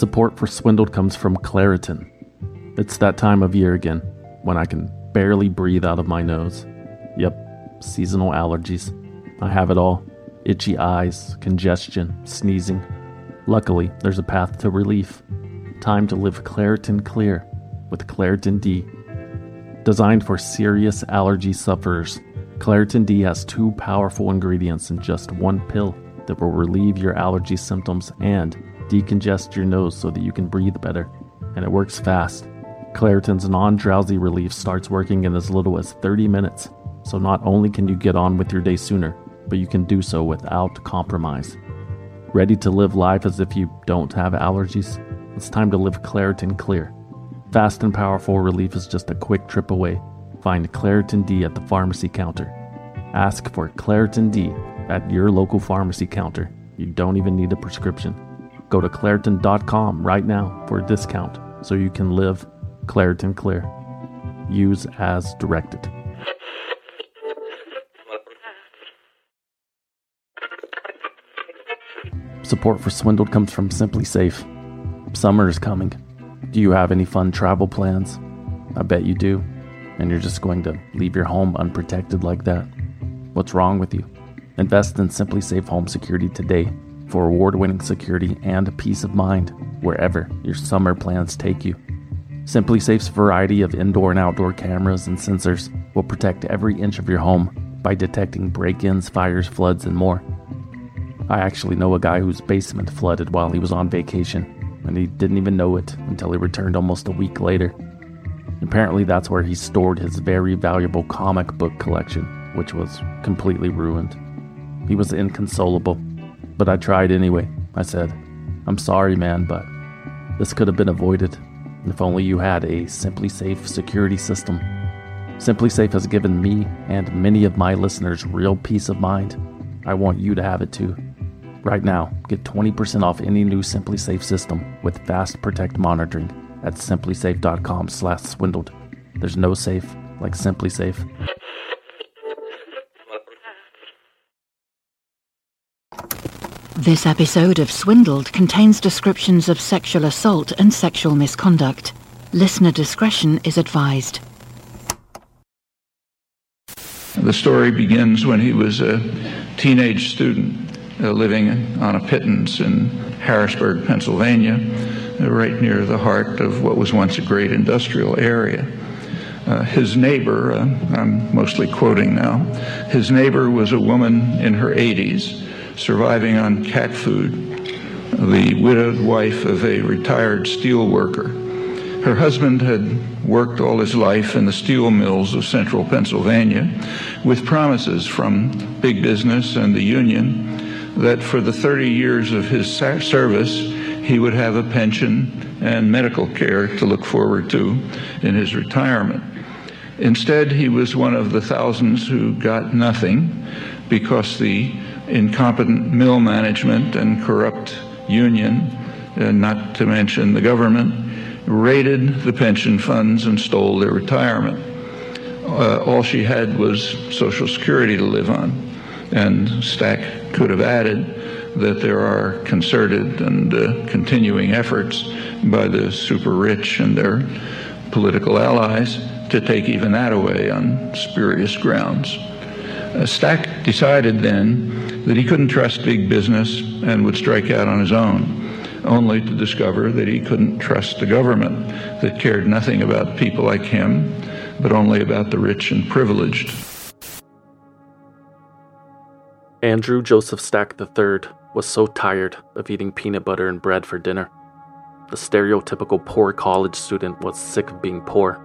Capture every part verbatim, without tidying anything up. Support for Swindled comes from Claritin. It's that time of year again when I can barely breathe out of my nose. Yep, seasonal allergies. I have it all. Itchy eyes, congestion, sneezing. Luckily, there's a path to relief. Time to live Claritin Clear with Claritin D. Designed for serious allergy sufferers, Claritin D has two powerful ingredients in just one pill that will relieve your allergy symptoms and decongest your nose so that you can breathe better. And it works fast. Claritin's non-drowsy relief starts working in as little as thirty minutes. So not only can you get on with your day sooner, but you can do so without compromise. Ready to live life as if you don't have allergies? It's time to live Claritin Clear. Fast and powerful relief is just a quick trip away. Find Claritin D at the pharmacy counter. Ask for Claritin D at your local pharmacy counter. You don't even need a prescription. Go to Claritin dot com right now for a discount so you can live Claritin Clear. Use as directed. Support for Swindled comes from Simply Safe. Summer is coming. Do you have any fun travel plans? I bet you do. And you're just going to leave your home unprotected like that? What's wrong with you? Invest in Simply Safe Home Security today for award-winning security and peace of mind wherever your summer plans take you. Simply Safe's variety of indoor and outdoor cameras and sensors will protect every inch of your home by detecting break-ins, fires, floods, and more. I actually know a guy whose basement flooded while he was on vacation, and he didn't even know it until he returned almost a week later. Apparently that's where he stored his very valuable comic book collection, which was completely ruined. He was inconsolable, but I tried anyway. I said, "I'm sorry, man, but this could have been avoided if only you had a Simply Safe security system." Simply Safe has given me and many of my listeners real peace of mind. I want you to have it too. Right now, get twenty percent off any new Simply Safe system with Fast Protect monitoring at simply safe dot com slash swindled. There's no safe like Simply Safe. This episode of Swindled contains descriptions of sexual assault and sexual misconduct. Listener discretion is advised. The story begins when he was a teenage student. Uh, living on a pittance in Harrisburg, Pennsylvania, uh, right near the heart of what was once a great industrial area. Uh, his neighbor, uh, I'm mostly quoting now, his neighbor was a woman in her eighties, surviving on cat food, the widowed wife of a retired steel worker. Her husband had worked all his life in the steel mills of central Pennsylvania with promises from big business and the union that for the thirty years of his service, he would have a pension and medical care to look forward to in his retirement. Instead, he was one of the thousands who got nothing because the incompetent mill management and corrupt union, and not to mention the government, raided the pension funds and stole their retirement. Uh, all she had was Social Security to live on. And Stack could have added that there are concerted and uh, continuing efforts by the super rich and their political allies to take even that away on spurious grounds. Uh, Stack decided then that he couldn't trust big business and would strike out on his own, only to discover that he couldn't trust the government that cared nothing about people like him, but only about the rich and privileged. Andrew Joseph Stack the third was so tired of eating peanut butter and bread for dinner. The stereotypical poor college student was sick of being poor,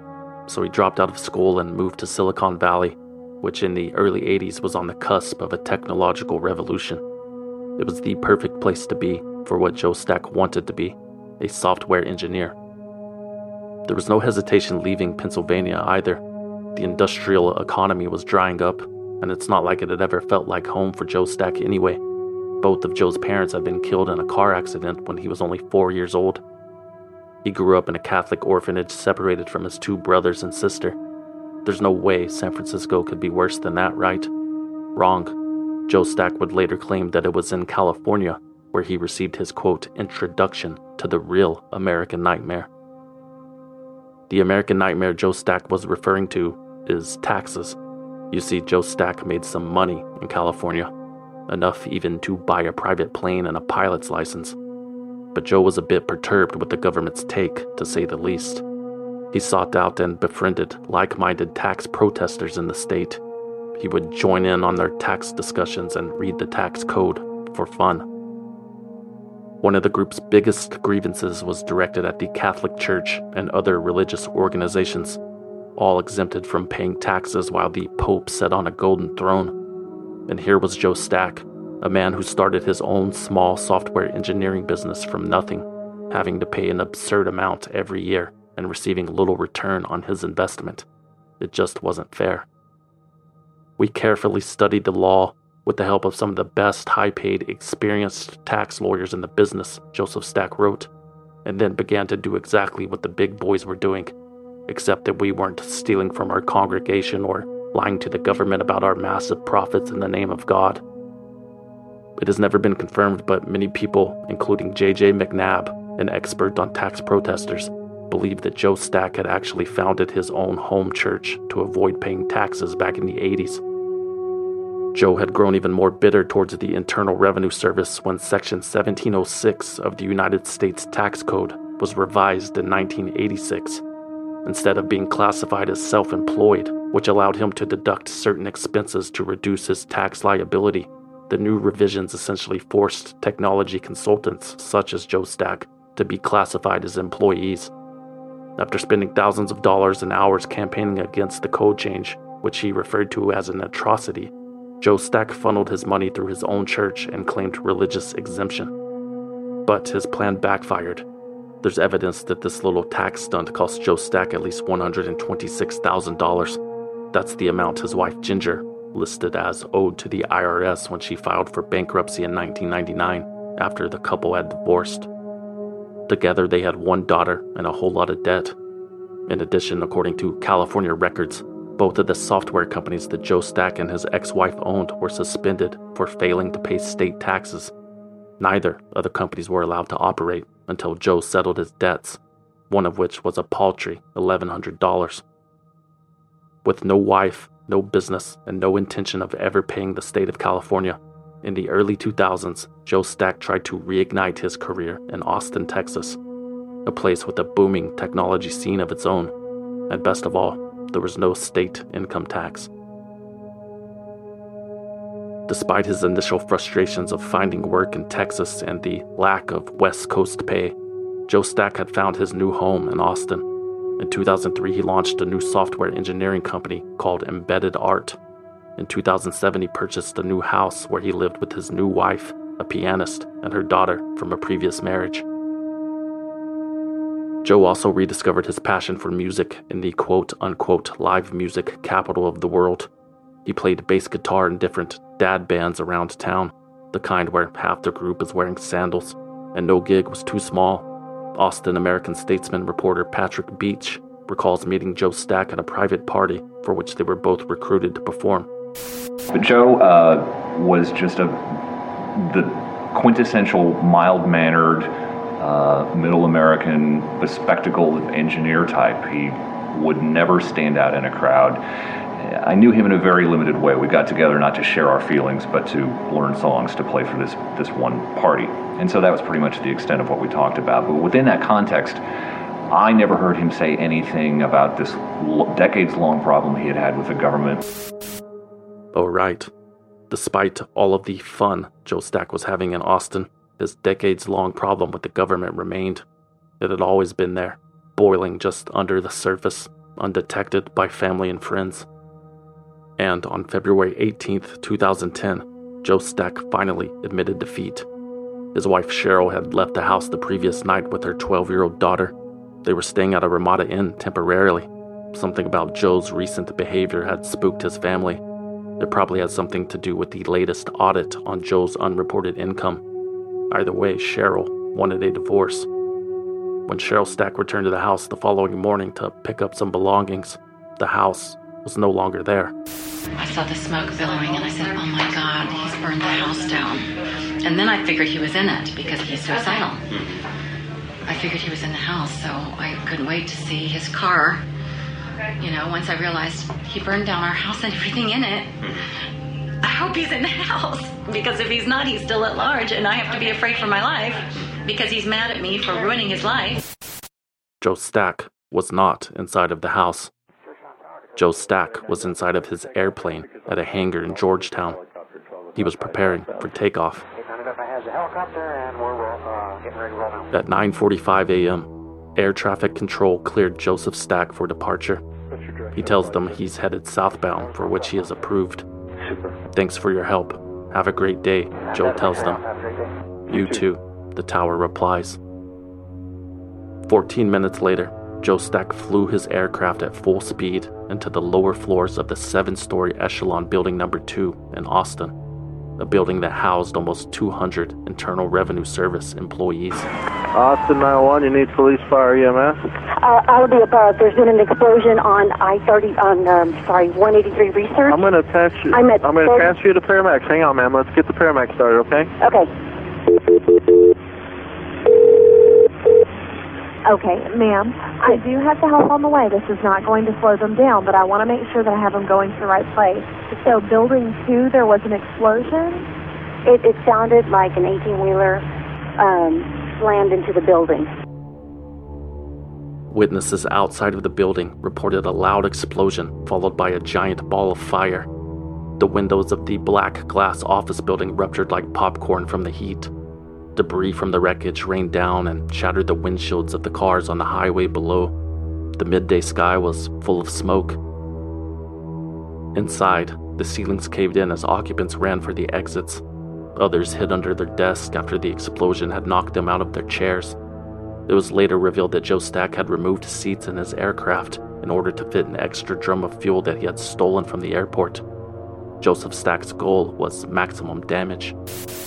so he dropped out of school and moved to Silicon Valley, which in the early eighties was on the cusp of a technological revolution. It was the perfect place to be for what Joe Stack wanted to be, a software engineer. There was no hesitation leaving Pennsylvania either. The industrial economy was drying up, and it's not like it had ever felt like home for Joe Stack anyway. Both of Joe's parents had been killed in a car accident when he was only four years old. He grew up in a Catholic orphanage separated from his two brothers and sister. There's no way San Francisco could be worse than that, right? Wrong. Joe Stack would later claim that it was in California where he received his, quote, introduction to the real American nightmare. The American nightmare Joe Stack was referring to is taxes. You see, Joe Stack made some money in California, enough even to buy a private plane and a pilot's license. But Joe was a bit perturbed with the government's take, to say the least. He sought out and befriended like-minded tax protesters in the state. He would join in on their tax discussions and read the tax code for fun. One of the group's biggest grievances was directed at the Catholic Church and other religious organizations, all exempted from paying taxes while the Pope sat on a golden throne. And here was Joe Stack, a man who started his own small software engineering business from nothing, having to pay an absurd amount every year and receiving little return on his investment. It just wasn't fair. We carefully studied the law with the help of some of the best high-paid, experienced tax lawyers in the business, Joseph Stack wrote, and then began to do exactly what the big boys were doing, except that we weren't stealing from our congregation or lying to the government about our massive profits in the name of God. It has never been confirmed, but many people, including J J MacNab, an expert on tax protesters, believed that Joe Stack had actually founded his own home church to avoid paying taxes back in the eighties. Joe had grown even more bitter towards the Internal Revenue Service when Section seventeen oh six of the United States Tax Code was revised in nineteen eighty-six. Instead of being classified as self-employed, which allowed him to deduct certain expenses to reduce his tax liability, the new revisions essentially forced technology consultants such as Joe Stack to be classified as employees. After spending thousands of dollars and hours campaigning against the code change, which he referred to as an atrocity, Joe Stack funneled his money through his own church and claimed religious exemption. But his plan backfired. There's evidence that this little tax stunt cost Joe Stack at least one hundred twenty-six thousand dollars. That's the amount his wife Ginger listed as owed to the I R S when she filed for bankruptcy in nineteen ninety-nine after the couple had divorced. Together, they had one daughter and a whole lot of debt. In addition, according to California records, both of the software companies that Joe Stack and his ex-wife owned were suspended for failing to pay state taxes. Neither of the companies were allowed to operate until Joe settled his debts, one of which was a paltry eleven hundred dollars. With no wife, no business, and no intention of ever paying the state of California, in the early two thousands, Joe Stack tried to reignite his career in Austin, Texas, a place with a booming technology scene of its own, and best of all, there was no state income tax. Despite his initial frustrations of finding work in Texas and the lack of West Coast pay, Joe Stack had found his new home in Austin. In two thousand three, he launched a new software engineering company called Embedded Art. In two thousand seven, he purchased a new house where he lived with his new wife, a pianist, and her daughter from a previous marriage. Joe also rediscovered his passion for music in the quote-unquote live music capital of the world. He played bass guitar in different dad bands around town, the kind where half the group is wearing sandals, and no gig was too small. Austin American Statesman reporter Patrick Beach recalls meeting Joe Stack at a private party for which they were both recruited to perform. But Joe uh, was just a the quintessential mild-mannered, uh, middle American, bespectacled engineer type. He would never stand out in a crowd. I knew him in a very limited way. We got together not to share our feelings, but to learn songs to play for this, this one party. And so that was pretty much the extent of what we talked about. But within that context, I never heard him say anything about this l- decades-long problem he had had with the government. Oh, right. Despite all of the fun Joe Stack was having in Austin, his decades-long problem with the government remained. It had always been there, boiling just under the surface, undetected by family and friends. And on February eighteenth, twenty ten, Joe Stack finally admitted defeat. His wife Cheryl had left the house the previous night with her twelve-year-old daughter. They were staying at a Ramada Inn temporarily. Something about Joe's recent behavior had spooked his family. It probably had something to do with the latest audit on Joe's unreported income. Either way, Cheryl wanted a divorce. When Cheryl Stack returned to the house the following morning to pick up some belongings, the house was no longer there. I saw the smoke billowing and I said, oh my God, he's burned the house down. And then I figured he was in it because he's suicidal. Mm-hmm. I figured he was in the house, so I couldn't wait to see his car. Okay. You know, once I realized he burned down our house and everything in it, mm-hmm. I hope he's in the house, because if he's not, he's still at large, and I have to okay. be afraid for my life because he's mad at me for ruining his life. Joe Stack was not inside of the house. Joe Stack was inside of his airplane at a hangar in Georgetown. He was preparing for takeoff. At nine forty-five a.m., air traffic control cleared Joseph Stack for departure. He tells them he's headed southbound, for which he is approved. Thanks for your help. Have a great day, Joe tells them. You too, the tower replies. Fourteen minutes later, Joe Stack flew his aircraft at full speed into the lower floors of the seven-story Echelon Building Number two in Austin, a building that housed almost two hundred Internal Revenue Service employees. Austin nine one, you need police, fire, E M S? Uh, I'll be above. There's been an explosion on I thirty, on, um, sorry, one eighty-three Research. I'm going to attach you. I'm, I'm going to transfer you to paramedics. Hang on, ma'am. Let's get the paramedics started, okay? Okay. Okay, ma'am, I do have to help on the way. This is not going to slow them down, but I want to make sure that I have them going to the right place. So building two, there was an explosion? It, it sounded like an eighteen-wheeler um, slammed into the building. Witnesses outside of the building reported a loud explosion followed by a giant ball of fire. The windows of the black glass office building ruptured like popcorn from the heat. Debris from the wreckage rained down and shattered the windshields of the cars on the highway below. The midday sky was full of smoke. Inside, the ceilings caved in as occupants ran for the exits. Others hid under their desks after the explosion had knocked them out of their chairs. It was later revealed that Joe Stack had removed seats in his aircraft in order to fit an extra drum of fuel that he had stolen from the airport. Joseph Stack's goal was maximum damage.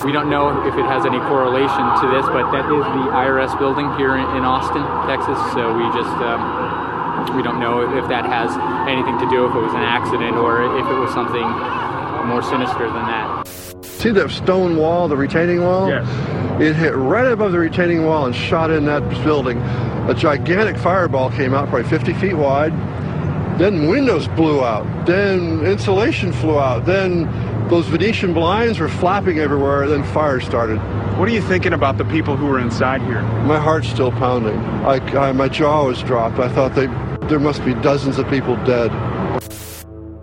We don't know if it has any correlation to this, but that is the I R S building here in Austin, Texas, so we just, um, we don't know if that has anything to do, if it was an accident or if it was something more sinister than that. See that stone wall, the retaining wall? Yes. It hit right above the retaining wall and shot in that building. A gigantic fireball came out, probably fifty feet wide. Then windows blew out, then insulation flew out, then those Venetian blinds were flapping everywhere, and then fire started. What are you thinking about the people who were inside here? My heart's still pounding. I, I, my jaw was dropped. I thought they, there must be dozens of people dead.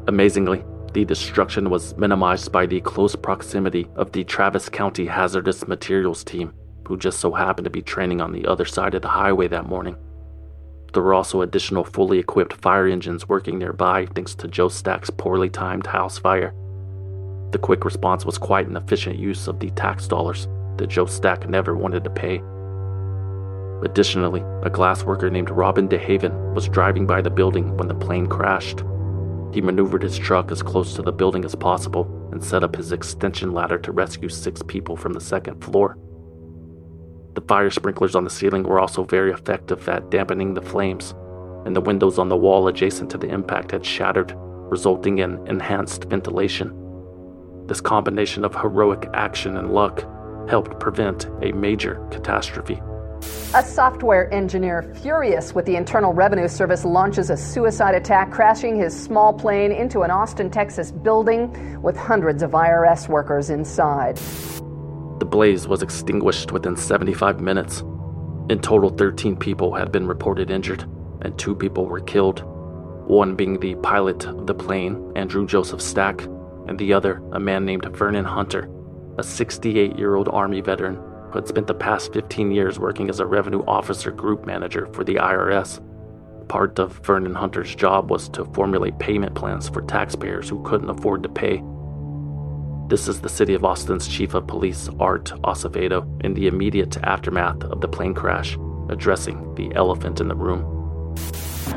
Amazingly, the destruction was minimized by the close proximity of the Travis County Hazardous Materials Team, who just so happened to be training on the other side of the highway that morning. There were also additional fully equipped fire engines working nearby thanks to Joe Stack's poorly timed house fire. The quick response was quite an efficient use of the tax dollars that Joe Stack never wanted to pay. Additionally, a glass worker named Robin DeHaven was driving by the building when the plane crashed. He maneuvered his truck as close to the building as possible and set up his extension ladder to rescue six people from the second floor. The fire sprinklers on the ceiling were also very effective at dampening the flames, and the windows on the wall adjacent to the impact had shattered, resulting in enhanced ventilation. This combination of heroic action and luck helped prevent a major catastrophe. A software engineer furious with the Internal Revenue Service launches a suicide attack, crashing his small plane into an Austin, Texas building with hundreds of I R S workers inside. The blaze was extinguished within seventy-five minutes. In total, thirteen people had been reported injured, and two people were killed, one being the pilot of the plane, Andrew Joseph Stack, and the other, a man named Vernon Hunter, a sixty-eight-year-old Army veteran who had spent the past fifteen years working as a revenue officer group manager for the I R S. Part of Vernon Hunter's job was to formulate payment plans for taxpayers who couldn't afford to pay. This is the City of Austin's Chief of Police, Art Acevedo, in the immediate aftermath of the plane crash, addressing the elephant in the room.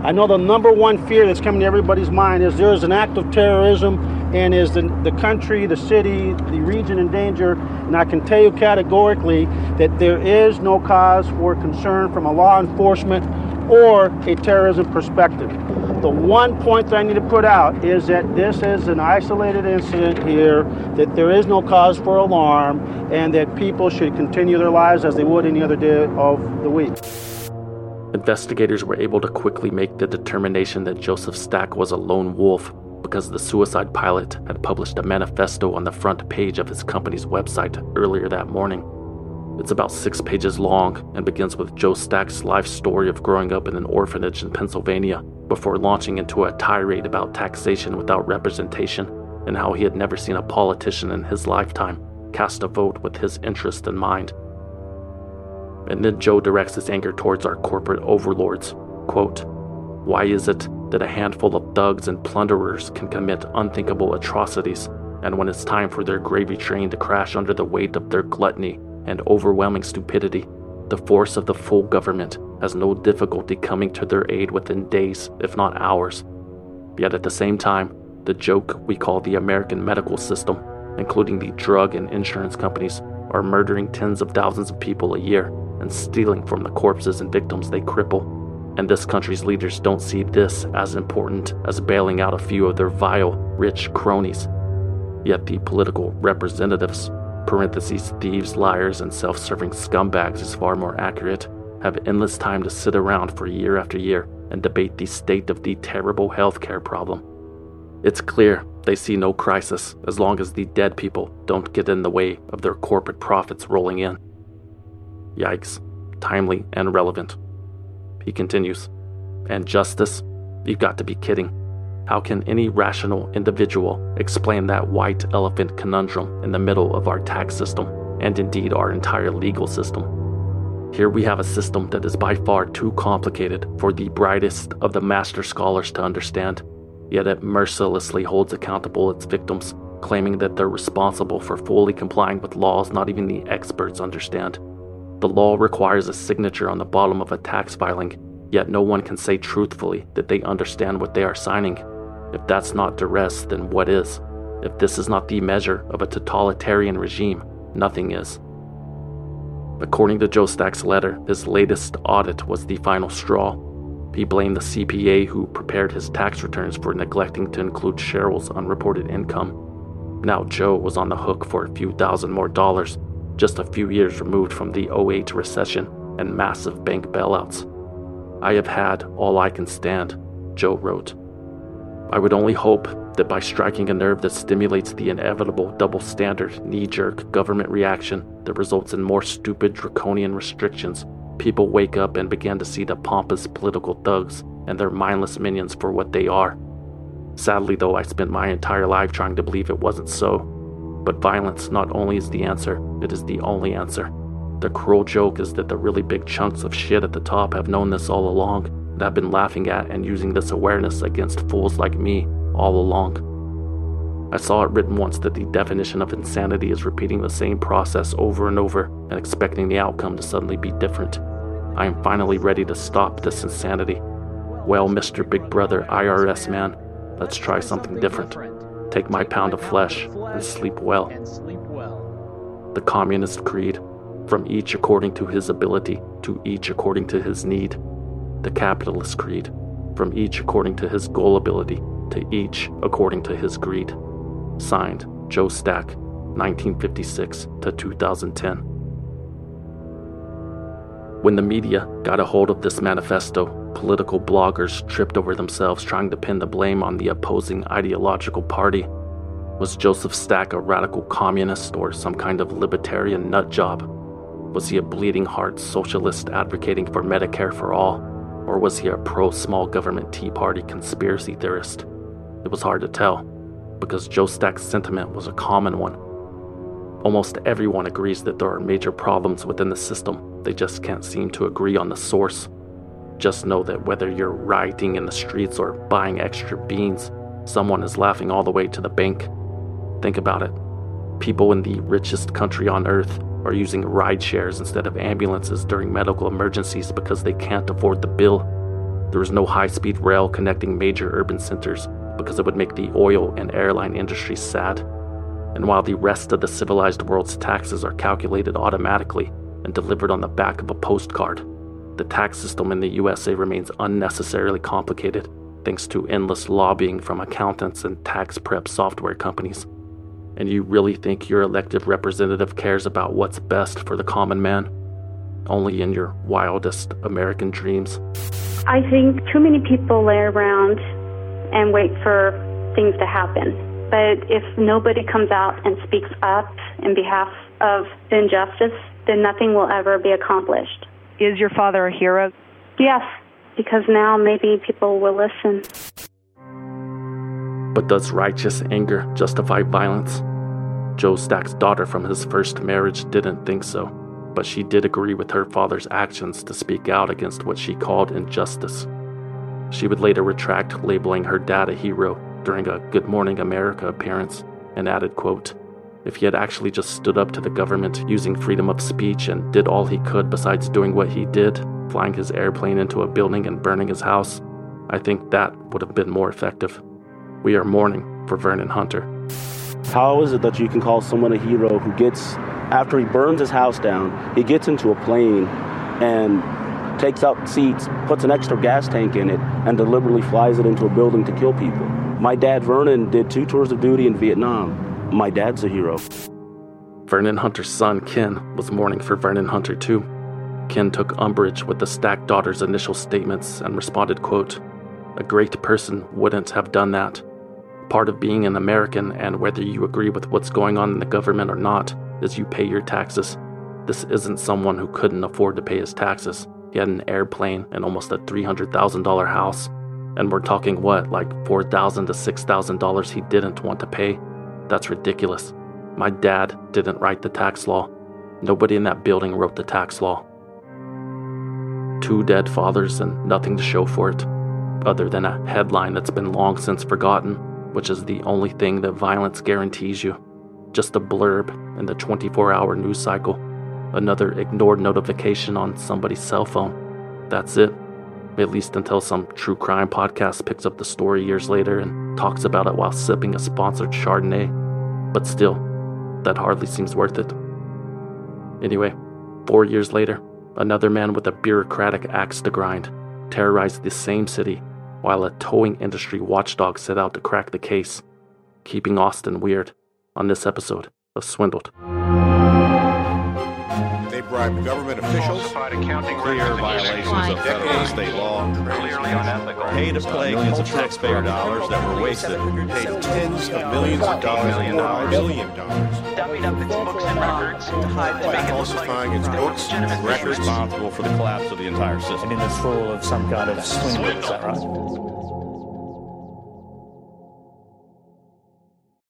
I know the number one fear that's coming to everybody's mind is there is an act of terrorism, and is the, the country, the city, the region in danger, and I can tell you categorically that there is no cause for concern from a law enforcement or a terrorism perspective. the one point that I need to put out is that this is an isolated incident here, that there is no cause for alarm, and that people should continue their lives as they would any other day of the week. Investigators were able to quickly make the determination that Joseph Stack was a lone wolf because the suicide pilot had published a manifesto on the front page of his company's website earlier that morning. It's about six pages long and begins with Joe Stack's life story of growing up in an orphanage in Pennsylvania before launching into a tirade about taxation without representation and how he had never seen a politician in his lifetime cast a vote with his interest in mind. And then Joe directs his anger towards our corporate overlords. Quote, "Why is it that a handful of thugs and plunderers can commit unthinkable atrocities, and when it's time for their gravy train to crash under the weight of their gluttony and overwhelming stupidity, the force of the full government has no difficulty coming to their aid within days, if not hours. Yet at the same time, the joke we call the American medical system, including the drug and insurance companies, are murdering tens of thousands of people a year and stealing from the corpses and victims they cripple. And this country's leaders don't see this as important as bailing out a few of their vile, rich cronies. Yet the political representatives, parentheses, thieves, liars, and self-serving scumbags is far more accurate, have endless time to sit around for year after year and debate the state of the terrible healthcare problem. It's clear they see no crisis as long as the dead people don't get in the way of their corporate profits rolling in." Yikes. Timely and relevant. He continues, "And justice? You've got to be kidding. How can any rational individual explain that white elephant conundrum in the middle of our tax system, and indeed our entire legal system? Here we have a system that is by far too complicated for the brightest of the master scholars to understand, yet it mercilessly holds accountable its victims, claiming that they're responsible for fully complying with laws not even the experts understand. The law requires a signature on the bottom of a tax filing, yet no one can say truthfully that they understand what they are signing. If that's not duress, then what is? If this is not the measure of a totalitarian regime, nothing is." According to Joe Stack's letter, his latest audit was the final straw. He blamed the C P A who prepared his tax returns for neglecting to include Cheryl's unreported income. Now Joe was on the hook for a few thousand more dollars, just a few years removed from the oh eight recession and massive bank bailouts. "I have had all I can stand," Joe wrote. "I would only hope that by striking a nerve that stimulates the inevitable double-standard, knee-jerk government reaction that results in more stupid draconian restrictions, people wake up and begin to see the pompous political thugs and their mindless minions for what they are. Sadly, though, I spent my entire life trying to believe it wasn't so. But violence not only is the answer, it is the only answer. The cruel joke is that the really big chunks of shit at the top have known this all along and have been laughing at and using this awareness against fools like me all along. I saw it written once that the definition of insanity is repeating the same process over and over and expecting the outcome to suddenly be different. I am finally ready to stop this insanity. Well, Mister Big Brother I R S man, let's try something different. Take my pound of flesh and sleep well." The communist creed, from each according to his ability, to each according to his need. The capitalist creed, from each according to his gullibility, to each according to his greed. Signed, Joe Stack, nineteen fifty-six to two thousand ten. When the media got a hold of this manifesto, political bloggers tripped over themselves trying to pin the blame on the opposing ideological party. Was Joseph Stack a radical communist or some kind of libertarian nut job? Was he a bleeding heart socialist advocating for Medicare for all? Or was he a pro-small government Tea Party conspiracy theorist? It was hard to tell, because Joe Stack's sentiment was a common one. Almost everyone agrees that there are major problems within the system, they just can't seem to agree on the source. Just know that whether you're rioting in the streets or buying extra beans, someone is laughing all the way to the bank. Think about it. People in the richest country on earth are using ride shares instead of ambulances during medical emergencies because they can't afford the bill. There is no high-speed rail connecting major urban centers because it would make the oil and airline industry sad. And while the rest of the civilized world's taxes are calculated automatically and delivered on the back of a postcard, the tax system in the U S A remains unnecessarily complicated thanks to endless lobbying from accountants and tax prep software companies. And you really think your elected representative cares about what's best for the common man? Only in your wildest American dreams. I think too many people lay around and wait for things to happen. But if nobody comes out and speaks up in behalf of the injustice, then nothing will ever be accomplished. Is your father a hero? Yes, because now maybe people will listen. But does righteous anger justify violence? Joe Stack's daughter from his first marriage didn't think so, but she did agree with her father's actions to speak out against what she called injustice. She would later retract labeling her dad a hero during a Good Morning America appearance and added, quote, "If he had actually just stood up to the government using freedom of speech and did all he could besides doing what he did, flying his airplane into a building and burning his house, I think that would have been more effective." We are mourning for Vernon Hunter. How is it that you can call someone a hero who gets, after he burns his house down, he gets into a plane and takes out seats, puts an extra gas tank in it, and deliberately flies it into a building to kill people? My dad, Vernon, did two tours of duty in Vietnam. My dad's a hero. Vernon Hunter's son, Ken, was mourning for Vernon Hunter, too. Ken took umbrage with the Stack daughter's initial statements and responded, quote, "A great person wouldn't have done that. Part of being an American, and whether you agree with what's going on in the government or not, is you pay your taxes. This isn't someone who couldn't afford to pay his taxes. He had an airplane and almost a three hundred thousand dollars house. And we're talking what, like four thousand to six thousand dollars he didn't want to pay? That's ridiculous. My dad didn't write the tax law. Nobody in that building wrote the tax law." Two dead fathers and nothing to show for it, other than a headline that's been long since forgotten, which is the only thing that violence guarantees you. Just a blurb in the twenty-four hour news cycle. Another ignored notification on somebody's cell phone. That's it. At least until some true crime podcast picks up the story years later and talks about it while sipping a sponsored Chardonnay. But still, that hardly seems worth it. Anyway, four years later, another man with a bureaucratic axe to grind terrorized the same city, while a towing industry watchdog set out to crack the case, keeping Austin weird on this episode of Swindled. They bribed government officials, clear violations of federal and state law, paid to play millions of taxpayer dollars that were wasted, paid tens of millions of dollars, million dollars, dummied up its books and records to hide by falsifying its books and records, responsible for the collapse of the entire system. And in this role of some kind of swindle, is that right?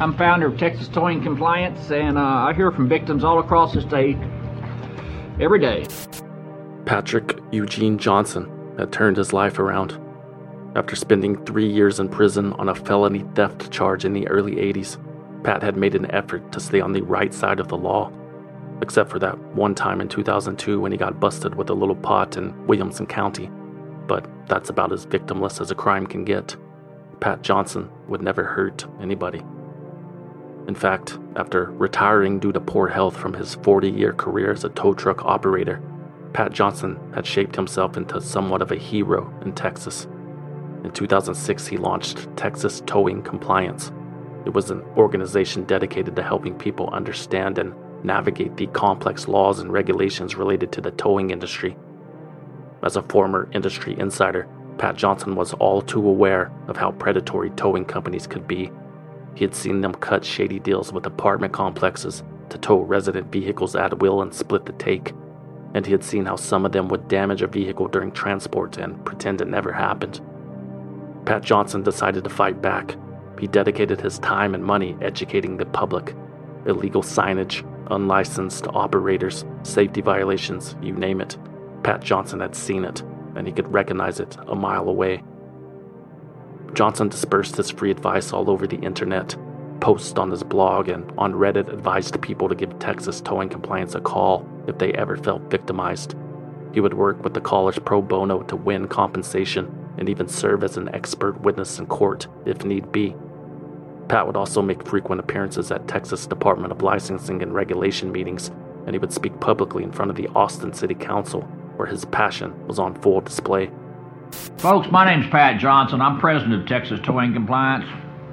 I'm founder of Texas Towing Compliance, and uh, I hear from victims all across the state every day. Patrick Eugene Johnson had turned his life around. After spending three years in prison on a felony theft charge in the early eighties, Pat had made an effort to stay on the right side of the law, except for that one time in two thousand two when he got busted with a little pot in Williamson County. But that's about as victimless as a crime can get. Pat Johnson would never hurt anybody. In fact, after retiring due to poor health from his forty-year career as a tow truck operator, Pat Johnson had shaped himself into somewhat of a hero in Texas. In two thousand six, he launched Texas Towing Compliance. It was an organization dedicated to helping people understand and navigate the complex laws and regulations related to the towing industry. As a former industry insider, Pat Johnson was all too aware of how predatory towing companies could be. He had seen them cut shady deals with apartment complexes to tow resident vehicles at will and split the take, and he had seen how some of them would damage a vehicle during transport and pretend it never happened. Pat Johnson decided to fight back. He dedicated his time and money educating the public. Illegal signage, unlicensed operators, safety violations, you name it. Pat Johnson had seen it, and he could recognize it a mile away. Johnson dispersed his free advice all over the internet, posts on his blog, and on Reddit advised people to give Texas Towing Compliance a call if they ever felt victimized. He would work with the callers pro bono to win compensation and even serve as an expert witness in court if need be. Pat would also make frequent appearances at Texas Department of Licensing and Regulation meetings, and he would speak publicly in front of the Austin City Council, where his passion was on full display. Folks, my name's Pat Johnson. I'm president of Texas Towing Compliance.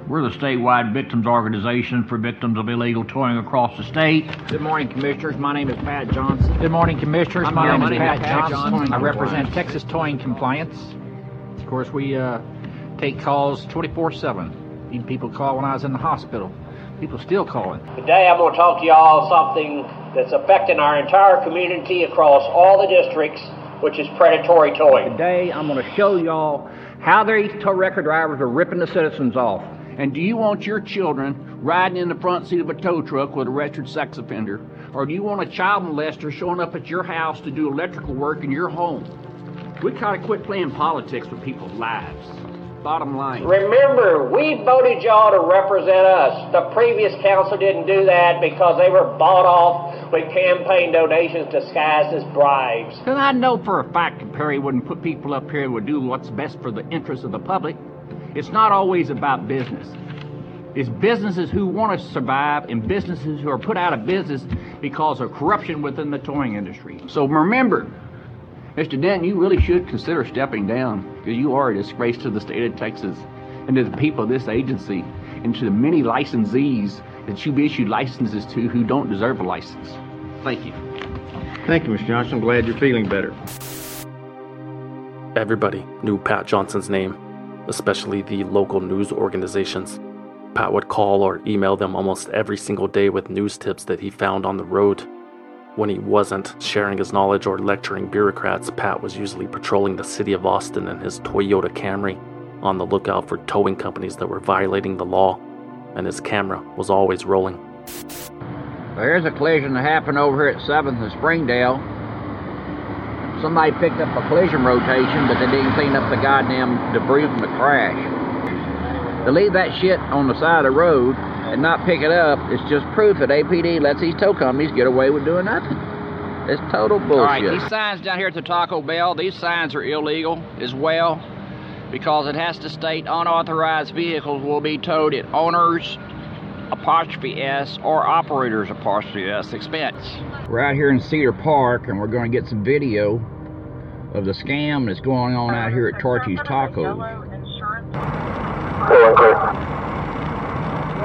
We're the statewide victims organization for victims of illegal towing across the state. Good morning, Commissioners. My name is Pat Johnson. Good morning, Commissioners. I'm my name, name is Pat, Pat Johnson. Johnson. I represent Texas Towing Compliance. Of course, we uh, take calls twenty-four seven. Even people call when I was in the hospital. People still calling. Today, I'm going to talk to y'all something that's affecting our entire community across all the districts, which is predatory towing. Today, I'm going to show y'all how these tow record drivers are ripping the citizens off. And do you want your children riding in the front seat of a tow truck with a registered sex offender? Or do you want a child molester showing up at your house to do electrical work in your home? We gotta quit playing politics with people's lives. Bottom line. Remember, we voted y'all to represent us. The previous council didn't do that because they were bought off with campaign donations disguised as bribes. And I know for a fact that Perry wouldn't put people up here who would do what's best for the interests of the public. It's not always about business. It's businesses who want to survive and businesses who are put out of business because of corruption within the towing industry. So remember, Mister Denton, you really should consider stepping down because you are a disgrace to the state of Texas and to the people of this agency and to the many licensees that you've issued licenses to who don't deserve a license. Thank you. Thank you, Mister Johnson. I'm glad you're feeling better. Everybody knew Pat Johnson's name, especially the local news organizations. Pat would call or email them almost every single day with news tips that he found on the road. When he wasn't sharing his knowledge or lecturing bureaucrats, Pat was usually patrolling the city of Austin in his Toyota Camry, on the lookout for towing companies that were violating the law, and his camera was always rolling. There's a collision that happened over here at seventh and Springdale. Somebody picked up a collision rotation, but they didn't clean up the goddamn debris from the crash. To leave that shit on the side of the road and not pick it up is just proof that A P D lets these tow companies get away with doing nothing. It's total bullshit. All right, these signs down here at the Taco Bell, these signs are illegal as well, because it has to state unauthorized vehicles will be towed at owners apostrophe S or operators apostrophe S expense. We're out here in Cedar Park and we're going to get some video of the scam that's going on out here at Torchy's Tacos. You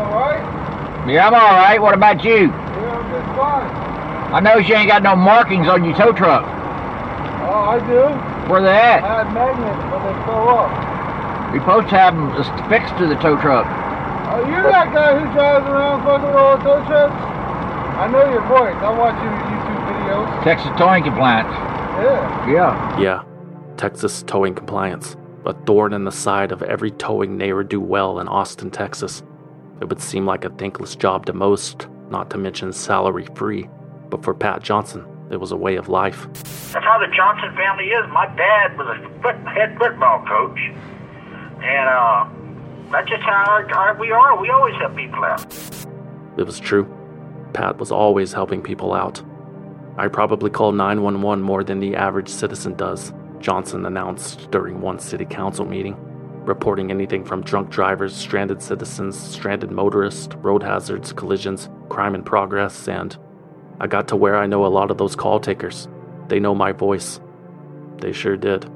alright? Yeah, I'm alright. What about you? Yeah, I'm just fine. I know you ain't got no markings on your tow truck. Oh, I do. Where they at? I had magnets when they tow up. You're supposed to have them fixed to the tow truck. Are you that guy who drives around fucking all the tow trucks? I know your voice. I watch your YouTube videos. Texas Towing Compliance. Yeah. Yeah. Yeah. Texas Towing Compliance. A thorn in the side of every towing ne'er-do-well in Austin, Texas. It would seem like a thankless job to most, not to mention salary-free. But for Pat Johnson, it was a way of life. That's how the Johnson family is. My dad was a foot, head football coach. And uh, that's just how our, our, we are. We always help people out. It was true. Pat was always helping people out. I probably call nine one one more than the average citizen does, Johnson announced during one city council meeting, reporting anything from drunk drivers, stranded citizens, stranded motorists, road hazards, collisions, crime in progress, and I got to where I know a lot of those call takers. They know my voice. They sure did.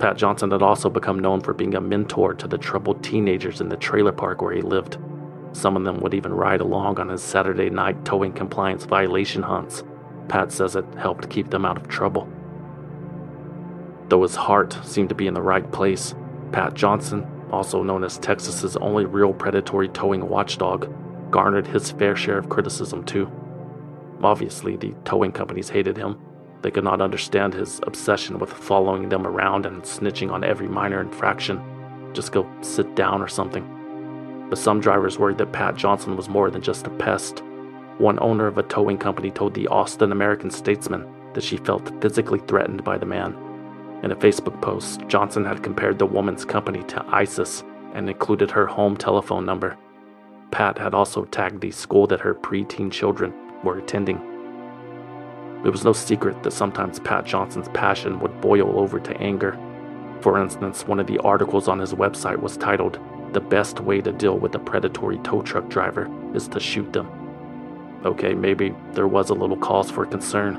Pat Johnson had also become known for being a mentor to the troubled teenagers in the trailer park where he lived. Some of them would even ride along on his Saturday night towing compliance violation hunts. Pat says it helped keep them out of trouble. Though his heart seemed to be in the right place, Pat Johnson also known as Texas's only real predatory towing watchdog, garnered his fair share of criticism too. Obviously, the towing companies hated him. They could not understand his obsession with following them around and snitching on every minor infraction. Just go sit down or something. But some drivers worried that Pat Johnson was more than just a pest. One owner of a towing company told the Austin American Statesman that she felt physically threatened by the man. In a Facebook post, Johnson had compared the woman's company to ISIS and included her home telephone number. Pat had also tagged the school that her preteen children were attending. It was no secret that sometimes Pat Johnson's passion would boil over to anger. For instance, one of the articles on his website was titled, "The Best Way to Deal with a Predatory Tow Truck Driver is to Shoot Them." Okay, maybe there was a little cause for concern,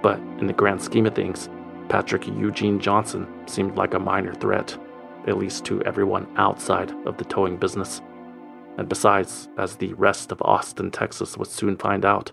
but in the grand scheme of things, Patrick Eugene Johnson seemed like a minor threat, at least to everyone outside of the towing business. And besides, as the rest of Austin, Texas would soon find out,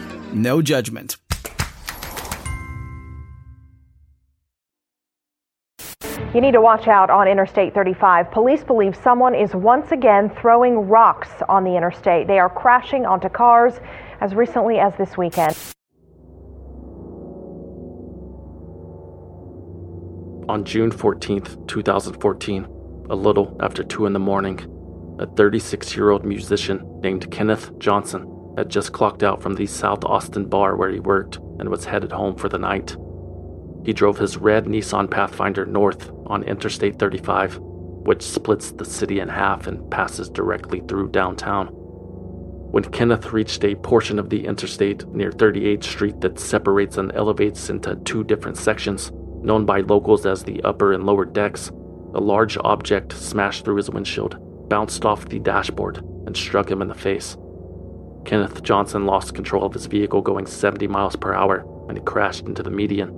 No judgment. You need to watch out on Interstate thirty-five. Police believe someone is once again throwing rocks on the interstate. They are crashing onto cars as recently as this weekend. On June fourteenth, twenty fourteen, a little after two in the morning, a thirty-six-year-old musician named Kenneth Johnson had just clocked out from the South Austin bar where he worked and was headed home for the night. He drove his red Nissan Pathfinder north on Interstate thirty-five, which splits the city in half and passes directly through downtown. When Kenneth reached a portion of the interstate near thirty-eighth Street that separates and elevates into two different sections, known by locals as the upper and lower decks, a large object smashed through his windshield, bounced off the dashboard, and struck him in the face. Kenneth Johnson lost control of his vehicle going seventy miles per hour and crashed into the median.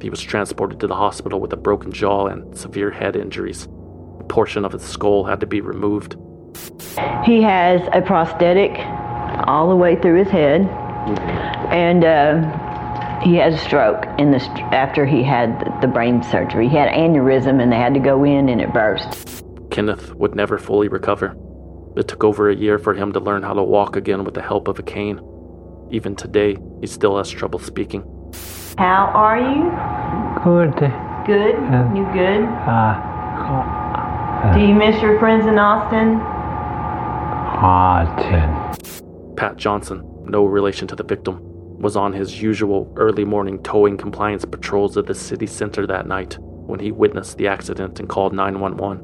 He was transported to the hospital with a broken jaw and severe head injuries. A portion of his skull had to be removed. He has a prosthetic all the way through his head, and uh, he had a stroke in the st- after he had the brain surgery. He had aneurysm, and they had to go in, and it burst. Kenneth would never fully recover. It took over a year for him to learn how to walk again with the help of a cane. Even today, he still has trouble speaking. How are you? Good. Good? Uh, you good? Uh, uh, Do you miss your friends in Austin? Austin. Pat Johnson, no relation to the victim, was on his usual early morning towing compliance patrols at the city center that night when he witnessed the accident and called nine one one.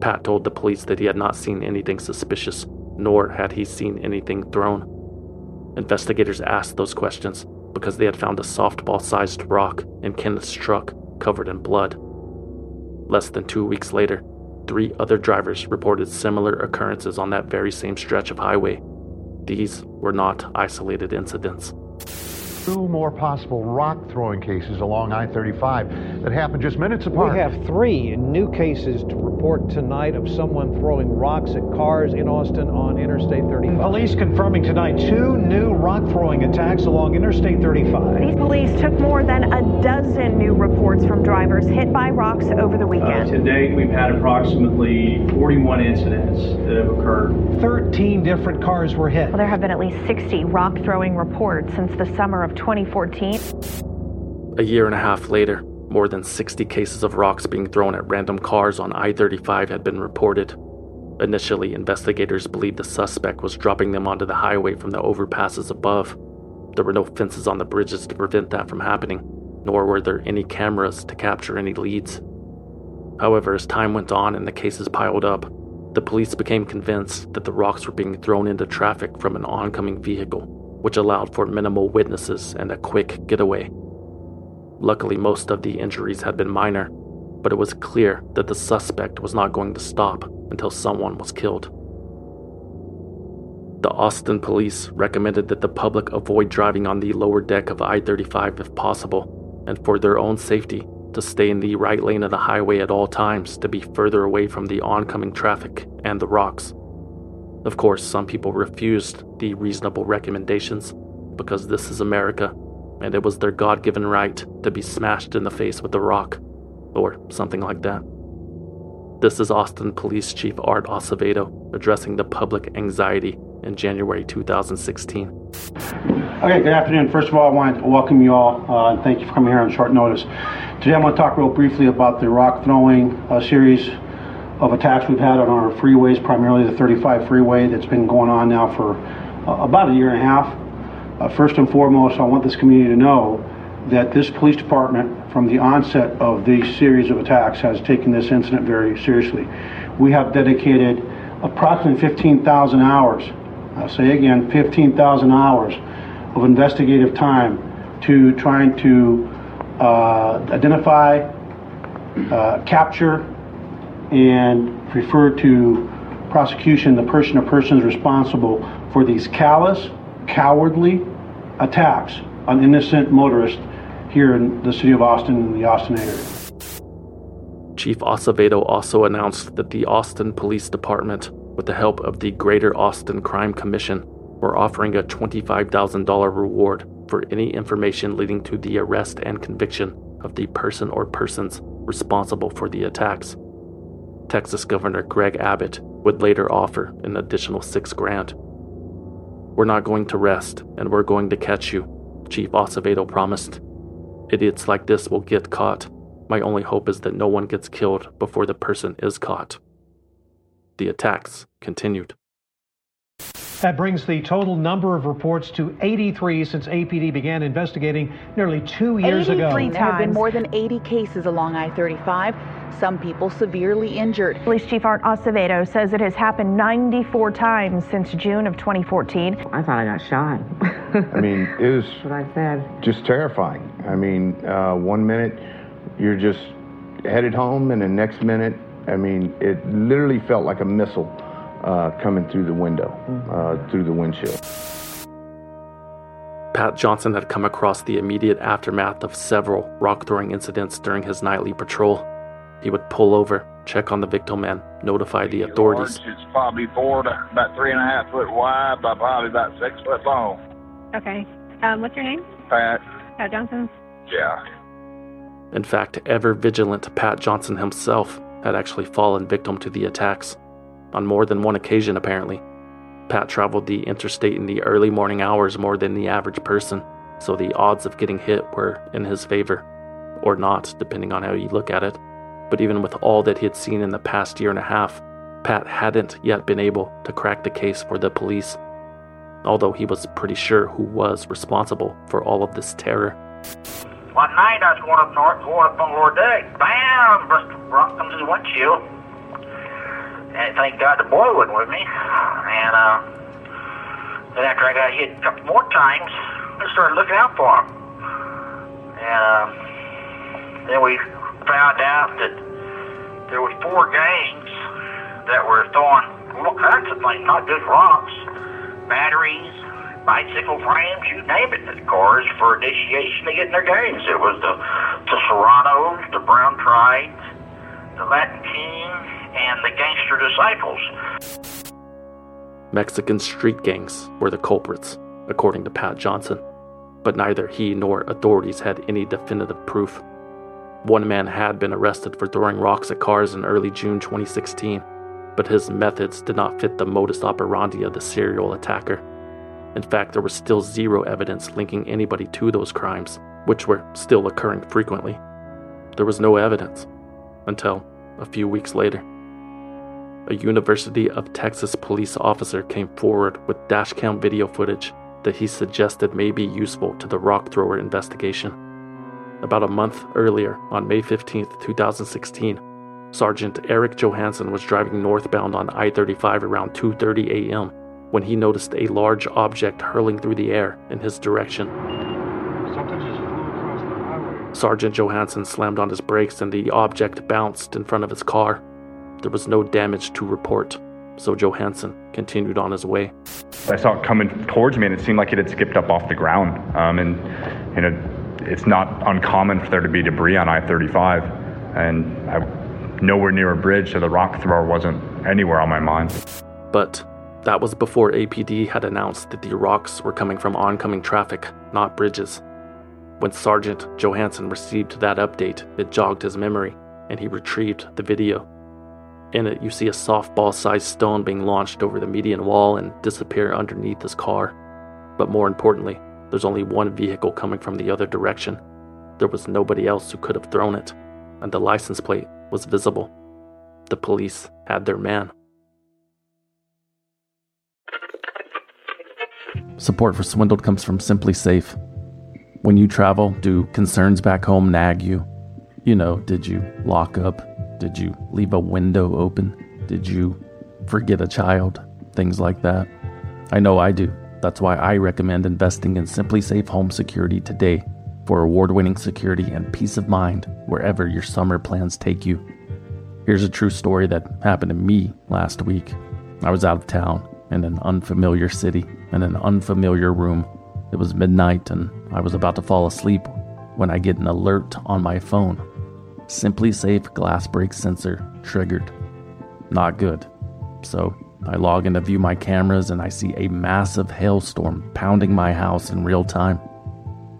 Pat told the police that he had not seen anything suspicious, nor had he seen anything thrown. Investigators asked those questions because they had found a softball-sized rock in Kenneth's truck covered in blood. Less than two weeks later, three other drivers reported similar occurrences on that very same stretch of highway. These were not isolated incidents. Two more possible rock-throwing cases along I thirty-five that happened just minutes apart. We have three new cases to report tonight of someone throwing rocks at cars in Austin on Interstate thirty-five. Police confirming tonight two new rock-throwing attacks along Interstate thirty-five. These police took more than a dozen new reports from drivers hit by rocks over the weekend. Uh, to date, we've had approximately forty-one incidents that have occurred. thirteen different cars were hit. Well, there have been at least sixty rock-throwing reports since the summer of twenty fourteen. A year and a half later, more than sixty cases of rocks being thrown at random cars on I thirty-five had been reported. Initially, investigators believed the suspect was dropping them onto the highway from the overpasses above. There were no fences on the bridges to prevent that from happening, nor were there any cameras to capture any leads. However, as time went on and the cases piled up, the police became convinced that the rocks were being thrown into traffic from an oncoming vehicle, which allowed for minimal witnesses and a quick getaway. Luckily, most of the injuries had been minor, but it was clear that the suspect was not going to stop until someone was killed. The Austin police recommended that the public avoid driving on the lower deck of I thirty-five if possible, and for their own safety, to stay in the right lane of the highway at all times to be further away from the oncoming traffic and the rocks. Of course, some people refused the reasonable recommendations because this is America, and it was their God-given right to be smashed in the face with a rock, or something like that. This is Austin Police Chief Art Acevedo addressing the public anxiety in January two thousand sixteen. Okay, good afternoon. First of all, I want to welcome you all uh, and thank you for coming here on short notice. Today I'm going to talk real briefly about the rock throwing uh, series of attacks we've had on our freeways, primarily the thirty-five freeway that's been going on now for uh, about a year and a half. Uh, first and foremost, I want this community to know that this police department, from the onset of these series of attacks, has taken this incident very seriously. We have dedicated approximately fifteen thousand hours, I'll say again, fifteen thousand hours of investigative time to trying to uh, identify, uh, capture, and refer to prosecution the person or persons responsible for these callous, cowardly attacks on innocent motorists here in the city of Austin and the Austin area. Chief Acevedo also announced that the Austin Police Department, with the help of the Greater Austin Crime Commission, were offering a twenty-five thousand dollars reward for any information leading to the arrest and conviction of the person or persons responsible for the attacks. Texas Governor Greg Abbott would later offer an additional six grand. "We're not going to rest, and we're going to catch you," Chief Acevedo promised. "Idiots like this will get caught. My only hope is that no one gets killed before the person is caught." The attacks continued. That brings the total number of reports to eighty-three since A P D began investigating nearly two years ago. eighty-three times. There have been more than eighty cases along I thirty-five, some people severely injured. Police Chief Art Acevedo says it has happened ninety-four times since June of twenty fourteen. I thought I got shot. I mean, it was what I said. Just terrifying. I mean, uh, one minute you're just headed home, and the next minute, I mean, it literally felt like a missile uh, coming through the window, uh, through the windshield. Pat Johnson had come across the immediate aftermath of several rock-throwing incidents during his nightly patrol. He would pull over, check on the victim, and notify the authorities. Large, it's probably four to about three and a half foot wide by probably about six foot long. Okay. Um, what's your name? Pat. Pat Johnson? Yeah. In fact, ever-vigilant Pat Johnson himself had actually fallen victim to the attacks, on more than one occasion apparently. Pat traveled the interstate in the early morning hours more than the average person, so the odds of getting hit were in his favor, or not, depending on how you look at it. But even with all that he had seen in the past year and a half, Pat hadn't yet been able to crack the case for the police, although he was pretty sure who was responsible for all of this terror. One night I was going up north, going up on lower deck, bam, rock comes in the windshield, and thank God the boy wasn't with me, and uh, then after I got hit a couple more times, I started looking out for him, and uh, then we found out that there was four gangs that were throwing all kinds of things, not just rocks, batteries, bicycle frames, you name it, the cars for initiation to get in their games. It was the, the Serranos, the Brown Pride, the Latin King, and the Gangster Disciples. Mexican street gangs were the culprits, according to Pat Johnson, but neither he nor authorities had any definitive proof. One man had been arrested for throwing rocks at cars in early June twenty sixteen, but his methods did not fit the modus operandi of the serial attacker. In fact, there was still zero evidence linking anybody to those crimes, which were still occurring frequently. There was no evidence, until a few weeks later. A University of Texas police officer came forward with dashcam video footage that he suggested may be useful to the rock thrower investigation. About a month earlier, on May fifteenth, twenty sixteen, Sergeant Eric Johansson was driving northbound on I thirty-five around two thirty a.m. when he noticed a large object hurling through the air in his direction. Something just flew across the highway. Sergeant Johansson slammed on his brakes and the object bounced in front of his car. There was no damage to report, so Johansson continued on his way. I saw it coming towards me, and it seemed like it had skipped up off the ground. Um, and you know, it's not uncommon for there to be debris on I thirty-five, and I'm nowhere near a bridge, so the rock thrower wasn't anywhere on my mind. But that was before A P D had announced that the rocks were coming from oncoming traffic, not bridges. When Sergeant Johansson received that update, it jogged his memory, and he retrieved the video. In it, you see a softball-sized stone being launched over the median wall and disappear underneath his car. But more importantly, there's only one vehicle coming from the other direction. There was nobody else who could have thrown it, and the license plate was visible. The police had their man. Support for Swindled comes from Simply Safe. When you travel, do concerns back home nag you? You know, did you lock up? Did you leave a window open? Did you forget a child? Things like that. I know I do. That's why I recommend investing in Simply Safe Home Security today for award-winning security and peace of mind wherever your summer plans take you. Here's a true story that happened to me last week. I was out of town in an unfamiliar city in an unfamiliar room. It was midnight and I was about to fall asleep when I get an alert on my phone. Simply Safe glass break sensor triggered. Not good. So I log in to view my cameras and I see a massive hailstorm pounding my house in real time.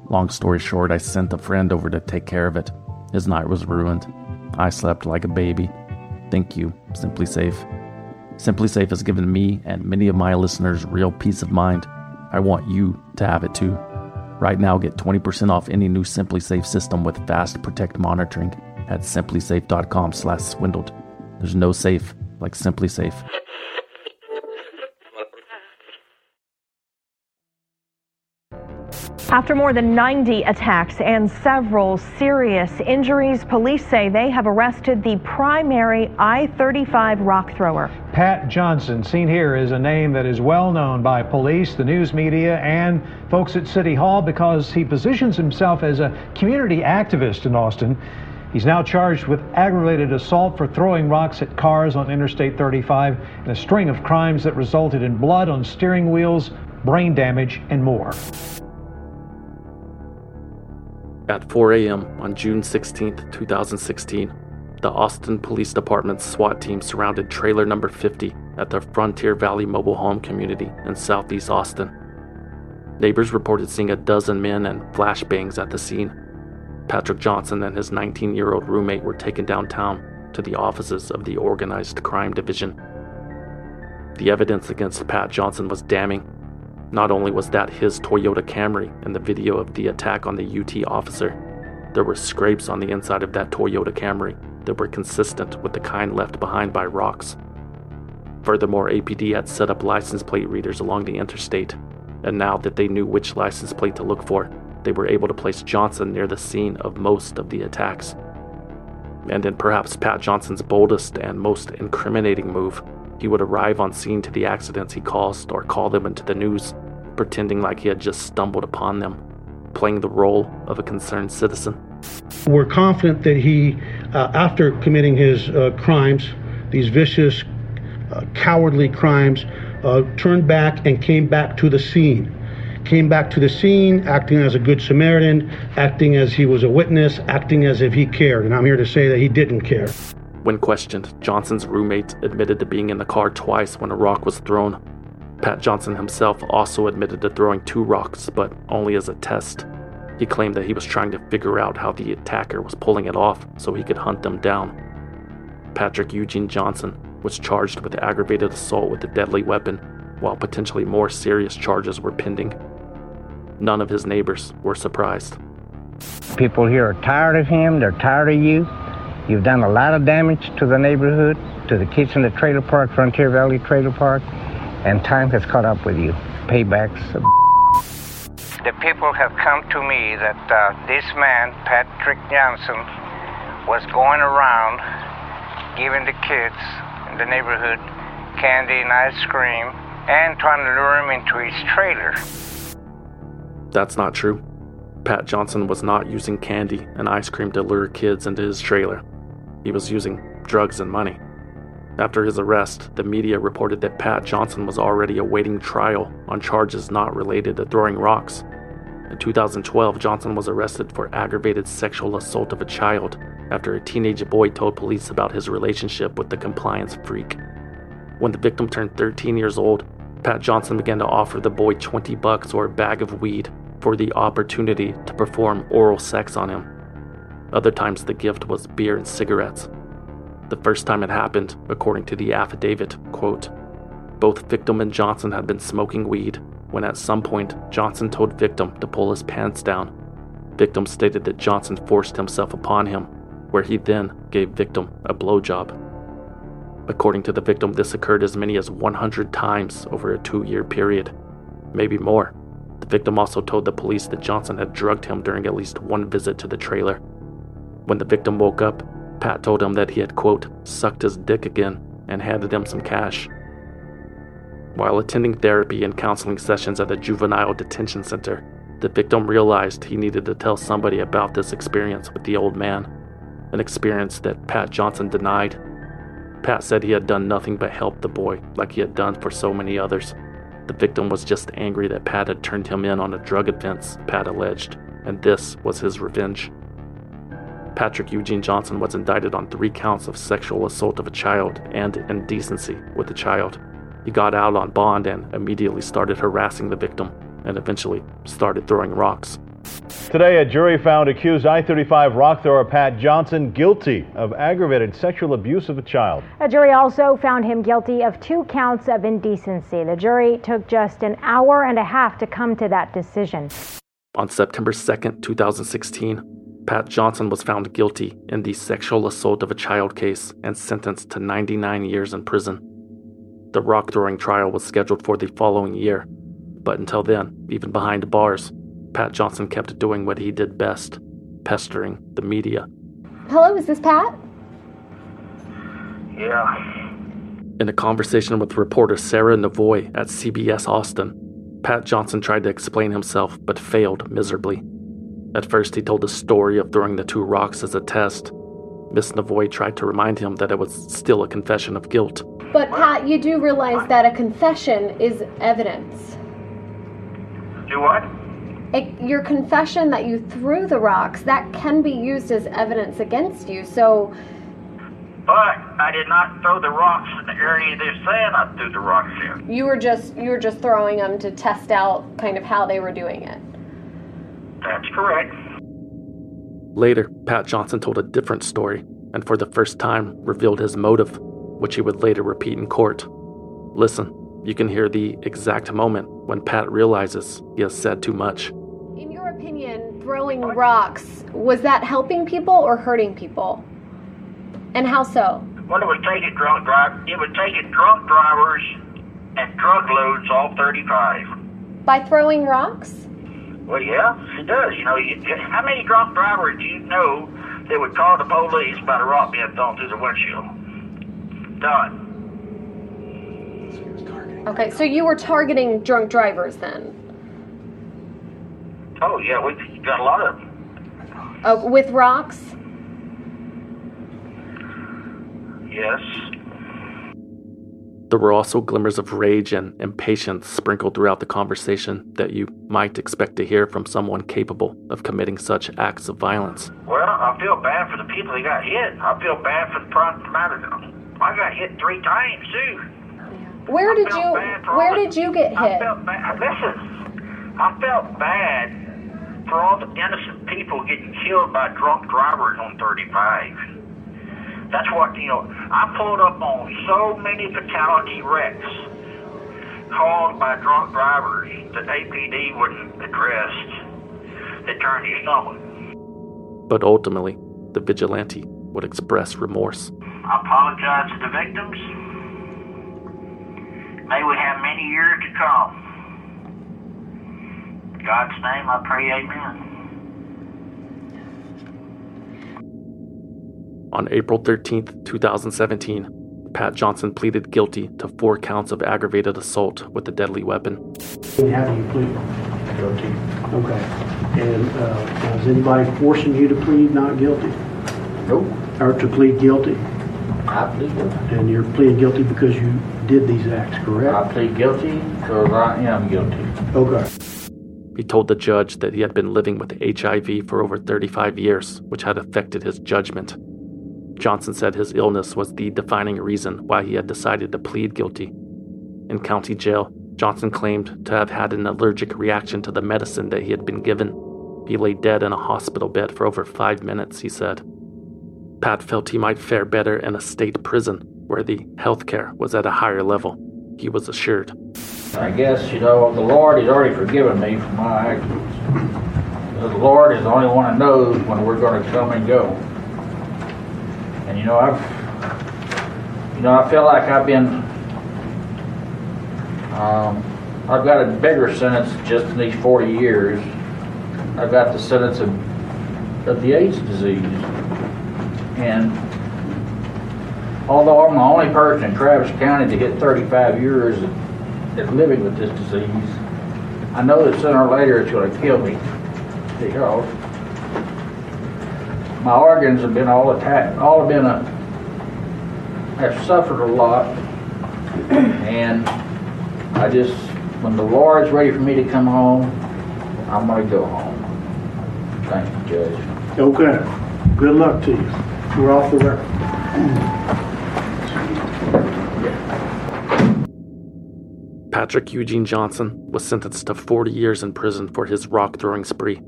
Long story short, I sent a friend over to take care of it. His night was ruined. I slept like a baby. Thank you, Simply Safe. Simply Safe has given me and many of my listeners real peace of mind. I want you to have it too. Right now, get twenty percent off any new Simply Safe system with fast protect monitoring at simplysafe.com slash swindled. There's no safe like Simply Safe. After more than ninety attacks and several serious injuries, police say they have arrested the primary I thirty-five rock thrower. Pat Johnson, seen here, is a name that is well known by police, the news media, and folks at City Hall because he positions himself as a community activist in Austin. He's now charged with aggravated assault for throwing rocks at cars on Interstate thirty-five and a string of crimes that resulted in blood on steering wheels, brain damage, and more. At four a.m. on June sixteenth, twenty sixteen, the Austin Police Department's SWAT team surrounded trailer number fifty at the Frontier Valley Mobile Home Community in southeast Austin. Neighbors reported seeing a dozen men and flashbangs at the scene. Patrick Johnson and his nineteen-year-old roommate were taken downtown to the offices of the Organized Crime Division. The evidence against Pat Johnson was damning. Not only was that his Toyota Camry in the video of the attack on the U T officer, there were scrapes on the inside of that Toyota Camry that were consistent with the kind left behind by rocks. Furthermore, A P D had set up license plate readers along the interstate, and now that they knew which license plate to look for, they were able to place Johnson near the scene of most of the attacks. And in perhaps Pat Johnson's boldest and most incriminating move, he would arrive on scene to the accidents he caused or call them into the news, pretending like he had just stumbled upon them, playing the role of a concerned citizen. We're confident that he, uh, after committing his uh, crimes, these vicious, uh, cowardly crimes, uh, turned back and came back to the scene. Came back to the scene, acting as a good Samaritan, acting as he was a witness, acting as if he cared. And I'm here to say that he didn't care. When questioned, Johnson's roommate admitted to being in the car twice when a rock was thrown. Pat Johnson himself also admitted to throwing two rocks, but only as a test. He claimed that he was trying to figure out how the attacker was pulling it off so he could hunt them down. Patrick Eugene Johnson was charged with aggravated assault with a deadly weapon, while potentially more serious charges were pending. None of his neighbors were surprised. People here are tired of him, they're tired of you. You've done a lot of damage to the neighborhood, to the kids in the trailer park, Frontier Valley Trailer Park, and time has caught up with you. Payback's a b- The people have come to me that uh, this man, Patrick Johnson, was going around giving the kids in the neighborhood candy and ice cream and trying to lure them into his trailer. That's not true. Pat Johnson was not using candy and ice cream to lure kids into his trailer. He was using drugs and money. After his arrest, the media reported that Pat Johnson was already awaiting trial on charges not related to throwing rocks. In two thousand twelve, Johnson was arrested for aggravated sexual assault of a child after a teenage boy told police about his relationship with the compliance freak. When the victim turned thirteen years old, Pat Johnson began to offer the boy twenty bucks or a bag of weed for the opportunity to perform oral sex on him. Other times the gift was beer and cigarettes. The first time it happened, according to the affidavit, quote, both victim and Johnson had been smoking weed when at some point Johnson told victim to pull his pants down. Victim stated that Johnson forced himself upon him, where he then gave victim a blowjob. According to the victim, this occurred as many as one hundred times over a two-year period, maybe more. The victim also told the police that Johnson had drugged him during at least one visit to the trailer. When the victim woke up, Pat told him that he had, quote, sucked his dick again and handed him some cash. While attending therapy and counseling sessions at a juvenile detention center, the victim realized he needed to tell somebody about this experience with the old man, an experience that Pat Johnson denied. Pat said he had done nothing but help the boy, like he had done for so many others. The victim was just angry that Pat had turned him in on a drug offense, Pat alleged, and this was his revenge. Patrick Eugene Johnson was indicted on three counts of sexual assault of a child and indecency with a child. He got out on bond and immediately started harassing the victim, and eventually started throwing rocks. Today, a jury found accused I thirty-five rock thrower Pat Johnson guilty of aggravated sexual abuse of a child. A jury also found him guilty of two counts of indecency. The jury took just an hour and a half to come to that decision. On September second, two thousand sixteen, Pat Johnson was found guilty in the sexual assault of a child case and sentenced to ninety-nine years in prison. The rock throwing trial was scheduled for the following year, but until then, even behind bars, Pat Johnson kept doing what he did best, pestering the media. Hello, is this Pat? Yeah. In a conversation with reporter Sarah Navoy at C B S Austin, Pat Johnson tried to explain himself but failed miserably. At first, he told the story of throwing the two rocks as a test. Miss Navoy tried to remind him that it was still a confession of guilt. But Pat, you do realize that a confession is evidence. Do what? It, your confession that you threw the rocks, that can be used as evidence against you, so... But I did not throw the rocks in the area they're saying I threw the rocks in. You were just you were just throwing them to test out kind of how they were doing it. That's correct. Later, Pat Johnson told a different story, and for the first time revealed his motive, which he would later repeat in court. Listen. You can hear the exact moment when Pat realizes he has said too much. In your opinion, throwing rocks, was that helping people or hurting people? And how so? Well, it would take it drunk drive. It would take it drunk drivers and drug loads all thirty-five. By throwing rocks? Well, yeah, it does. You know, you, how many drunk drivers do you know that would call the police about a rock being thrown through the windshield? Done. Okay, so you were targeting drunk drivers then? Oh, yeah, we got a lot of them. Oh, with rocks? Yes. There were also glimmers of rage and impatience sprinkled throughout the conversation that you might expect to hear from someone capable of committing such acts of violence. Well, I feel bad for the people that got hit. I feel bad for the property. I got hit three times, too. Where did you Where did you get hit? I felt bad. Listen, I felt bad for all the innocent people getting killed by drunk drivers on thirty-five. That's what, you know, I pulled up on so many fatality wrecks caused by drunk drivers that A P D wouldn't address that turned his stomach. But ultimately, the vigilante would express remorse. I apologize to the victims. They would have many years to come. In God's name, I pray, amen. On April thirteenth, two thousand seventeen, Pat Johnson pleaded guilty to four counts of aggravated assault with a deadly weapon. How do you plead? Guilty. Okay. And uh, was anybody forcing you to plead not guilty? Nope. Or to plead guilty? I plead guilty. And you're pleading guilty because you did these acts, correct? I plead guilty because I am guilty. Okay. He told the judge that he had been living with H I V for over thirty-five years, which had affected his judgment. Johnson said his illness was the defining reason why he had decided to plead guilty. In county jail, Johnson claimed to have had an allergic reaction to the medicine that he had been given. He lay dead in a hospital bed for over five minutes, he said. Pat felt he might fare better in a state prison, where the health care was at a higher level, he was assured. I guess, you know, the Lord has already forgiven me for my actions. The Lord is the only one who knows when we're going to come and go. And, you know, I've, you know, I feel like I've been, um, I've got a bigger sentence just in these forty years. I've got the sentence of, of the AIDS disease. And although I'm the only person in Travis County to hit thirty-five years of, of living with this disease, I know that sooner or later it's going to kill me. You know, my organs have been all attacked, all have been, a, I've suffered a lot, and I just, when the Lord's ready for me to come home, I'm going to go home. Thank you, Judge. Okay. Good luck to you. We're off the record. Patrick Eugene Johnson was sentenced to forty years in prison for his rock-throwing spree.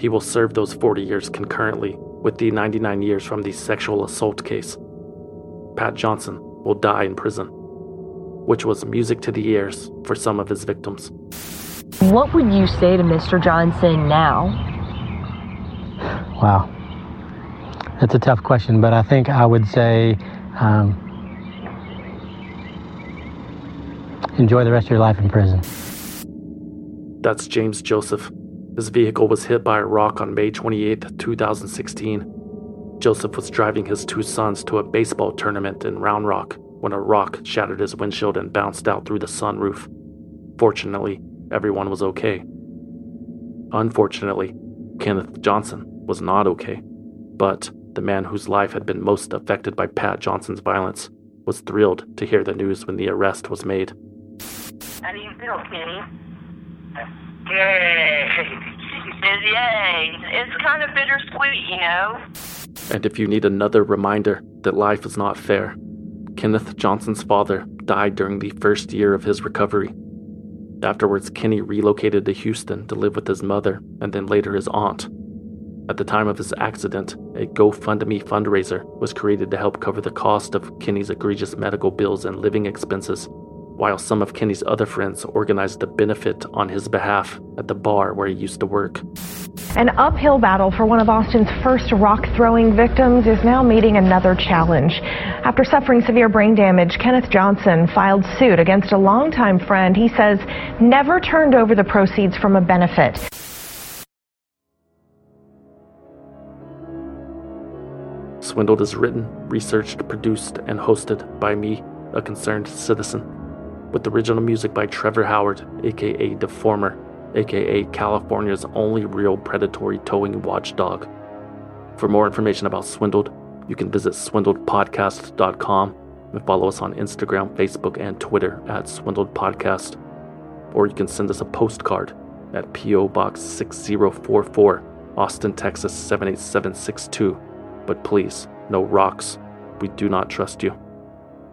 He will serve those forty years concurrently with the ninety-nine years from the sexual assault case. Pat Johnson will die in prison, which was music to the ears for some of his victims. What would you say to Mister Johnson now? Wow. That's a tough question, but I think I would say um, enjoy the rest of your life in prison. That's James Joseph. His vehicle was hit by a rock on May twenty-eighth, twenty sixteen. Joseph was driving his two sons to a baseball tournament in Round Rock when a rock shattered his windshield and bounced out through the sunroof. Fortunately, everyone was okay. Unfortunately, Kenneth Johnson was not okay, but the man whose life had been most affected by Pat Johnson's violence was thrilled to hear the news when the arrest was made. How do you feel, Kenny? Good. Yay. It's kind of bittersweet, you know? And if you need another reminder that life is not fair, Kenneth Johnson's father died during the first year of his recovery. Afterwards, Kenny relocated to Houston to live with his mother and then later his aunt. At the time of his accident, a GoFundMe fundraiser was created to help cover the cost of Kenny's egregious medical bills and living expenses, while some of Kenny's other friends organized a benefit on his behalf at the bar where he used to work. An uphill battle for one of Austin's first rock-throwing victims is now meeting another challenge. After suffering severe brain damage, Kenneth Johnson filed suit against a longtime friend he says never turned over the proceeds from a benefit. Swindled is written, researched, produced, and hosted by me, a concerned citizen, with original music by Trevor Howard, aka Deformer, aka California's only real predatory towing watchdog. For more information about Swindled, you can visit swindled podcast dot com and follow us on Instagram, Facebook, and Twitter at swindled podcast, or you can send us a postcard at P O Box six zero four four, Austin, Texas seven eight seven six two. But please, no rocks. We do not trust you.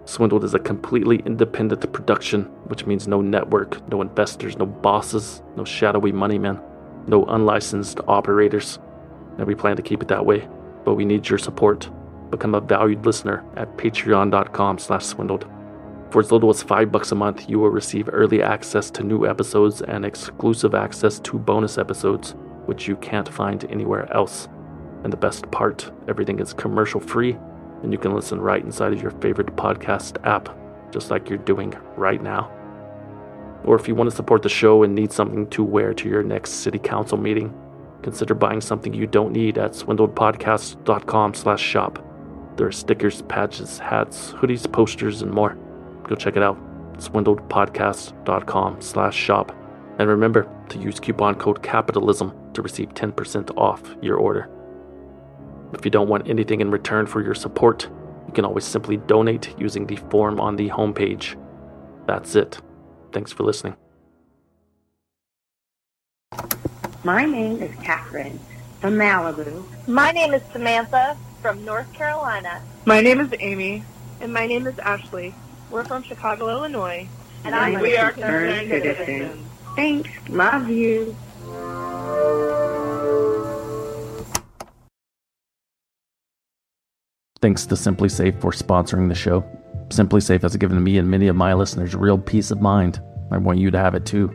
Swindled is a completely independent production, which means no network, no investors, no bosses, no shadowy money men, no unlicensed operators. And we plan to keep it that way, but we need your support. Become a valued listener at patreon.com slash swindled. For as little as five bucks a month, you will receive early access to new episodes and exclusive access to bonus episodes, which you can't find anywhere else. And the best part, everything is commercial free, and you can listen right inside of your favorite podcast app, just like you're doing right now. Or if you want to support the show and need something to wear to your next city council meeting, consider buying something you don't need at swindledpodcast.com slash shop. There are stickers, patches, hats, hoodies, posters, and more. Go check it out, swindledpodcast.com slash shop. And remember to use coupon code CAPITALISM to receive ten percent off your order. If you don't want anything in return for your support, you can always simply donate using the form on the homepage. That's it. Thanks for listening. My name is Catherine from Malibu. My name is Samantha from North Carolina. My name is Amy. And my name is Ashley. We're from Chicago, Illinois. And, and I'm we are concerned citizens. Thanks. Love you. Thanks to Simply Safe for sponsoring the show. Simply Safe has given me and many of my listeners real peace of mind. I want you to have it too.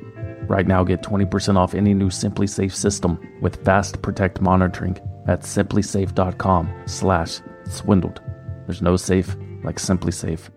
Right now, get twenty percent off any new Simply Safe system with Fast Protect monitoring at simply safe dot com slash swindled. There's no safe like Simply Safe.